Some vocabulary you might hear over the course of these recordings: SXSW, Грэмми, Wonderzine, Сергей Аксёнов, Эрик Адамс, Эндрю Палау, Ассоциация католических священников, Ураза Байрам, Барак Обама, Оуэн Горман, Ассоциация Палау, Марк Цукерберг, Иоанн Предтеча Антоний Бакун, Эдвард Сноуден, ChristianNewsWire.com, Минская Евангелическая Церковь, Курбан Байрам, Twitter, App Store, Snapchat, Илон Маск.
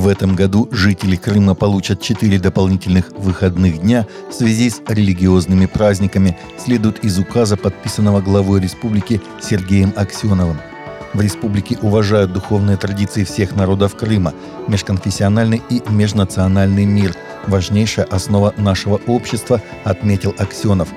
В этом году жители Крыма получат 4 дополнительных выходных дня в связи с религиозными праздниками, следует из указа, подписанного главой республики Сергеем Аксёновым. В республике уважают духовные традиции всех народов Крыма, межконфессиональный и межнациональный мир – важнейшая основа нашего общества, отметил Аксёнов.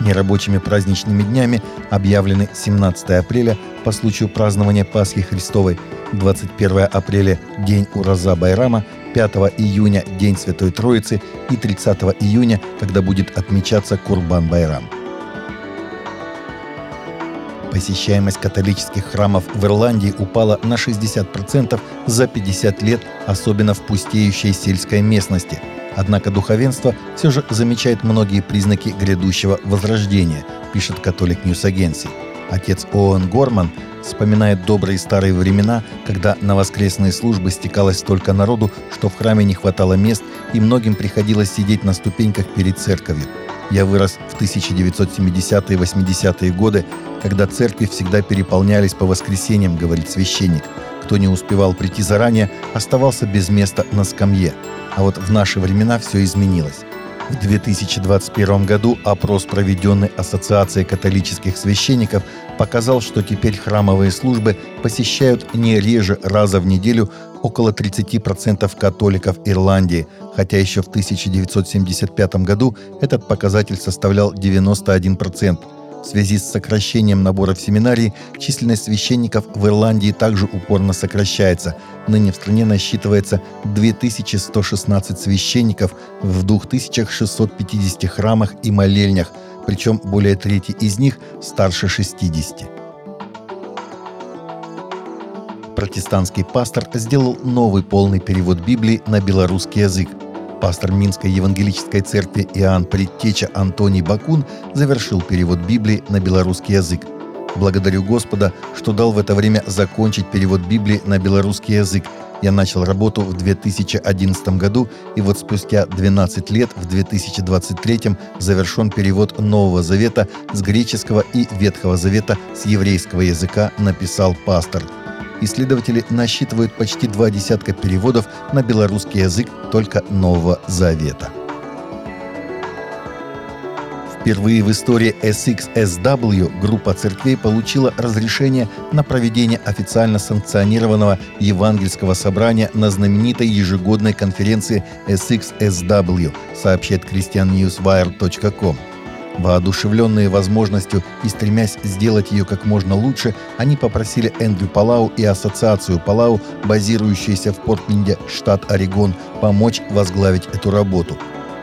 Нерабочими праздничными днями объявлены 17 апреля по случаю празднования Пасхи Христовой, 21 апреля – День Ураза Байрама, 5 июня – День Святой Троицы и 30 июня, когда будет отмечаться Курбан Байрам. Посещаемость католических храмов в Ирландии упала на 60% за 50 лет, особенно в пустеющей сельской местности. Однако духовенство все же замечает многие признаки грядущего возрождения, пишет Catholic News Agency. Отец Оуэн Горман вспоминает добрые старые времена, когда на воскресные службы стекалось столько народу, что в храме не хватало мест, и многим приходилось сидеть на ступеньках перед церковью. «Я вырос в 1970-е и 80-е годы, когда церкви всегда переполнялись по воскресеньям», — говорит священник. «Кто не успевал прийти заранее, оставался без места на скамье. А вот в наши времена все изменилось». В 2021 году опрос, проведенный Ассоциацией католических священников, показал, что теперь храмовые службы посещают не реже раза в неделю около 30% католиков Ирландии, хотя еще в 1975 году этот показатель составлял 91%. В связи с сокращением набора в семинарии численность священников в Ирландии также упорно сокращается. Ныне в стране насчитывается 2116 священников в 2650 храмах и молельнях, причем более трети из них старше 60. Протестантский пастор сделал новый полный перевод Библии на белорусский язык. Пастор Минской Евангелической Церкви Иоанн Предтеча Антоний Бакун завершил перевод Библии на белорусский язык. «Благодарю Господа, что дал в это время закончить перевод Библии на белорусский язык. Я начал работу в 2011 году, и вот спустя 12 лет, в 2023, завершен перевод Нового Завета с греческого и Ветхого Завета с еврейского языка», — написал пастор. Исследователи насчитывают почти 20 переводов на белорусский язык только Нового Завета. Впервые в истории SXSW группа церквей получила разрешение на проведение официально санкционированного евангельского собрания на знаменитой ежегодной конференции SXSW, сообщает ChristianNewsWire.com. Воодушевленные возможностью и стремясь сделать ее как можно лучше, они попросили Эндрю Палау и Ассоциацию Палау, базирующуюся в Портленде, штат Орегон, помочь возглавить эту работу.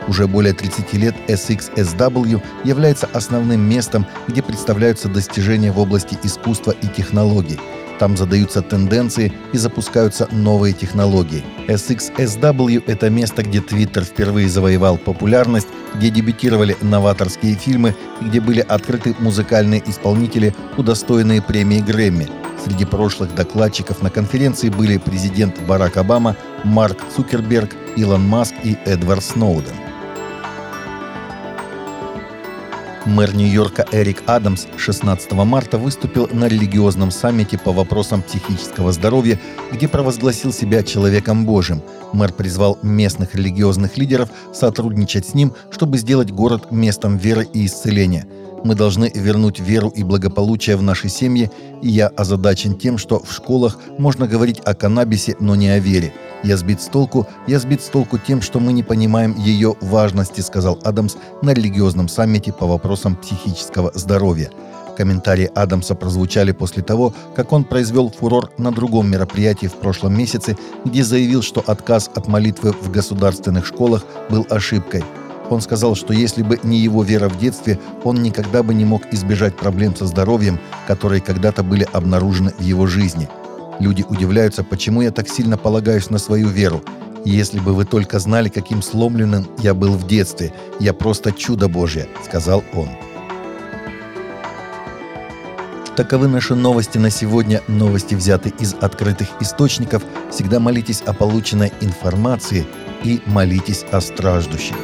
Уже более 30 лет SXSW является основным местом, где представляются достижения в области искусства и технологий. Там задаются тенденции и запускаются новые технологии. SXSW — это место, где Twitter впервые завоевал популярность, где дебютировали новаторские фильмы, где были открыты музыкальные исполнители, удостоенные премии Грэмми. Среди прошлых докладчиков на конференции были президент Барак Обама, Марк Цукерберг, Илон Маск и Эдвард Сноуден. Мэр Нью-Йорка Эрик Адамс 16 марта выступил на религиозном саммите по вопросам психического здоровья, где провозгласил себя человеком Божьим. Мэр призвал местных религиозных лидеров сотрудничать с ним, чтобы сделать город местом веры и исцеления. «Мы должны вернуть веру и благополучие в наши семьи, и я озадачен тем, что в школах можно говорить о каннабисе, но не о вере. Я сбит с толку тем, что мы не понимаем ее важности», — сказал Адамс на религиозном саммите по вопросам психического здоровья. Комментарии Адамса прозвучали после того, как он произвел фурор на другом мероприятии в прошлом месяце, где заявил, что отказ от молитвы в государственных школах был ошибкой. Он сказал, что если бы не его вера в детстве, он никогда бы не мог избежать проблем со здоровьем, которые когда-то были обнаружены в его жизни. «Люди удивляются, почему я так сильно полагаюсь на свою веру. Если бы вы только знали, каким сломленным я был в детстве. Я просто чудо Божье», — сказал он. Таковы наши новости на сегодня. Новости взяты из открытых источников. Всегда молитесь о полученной информации и молитесь о страждущих.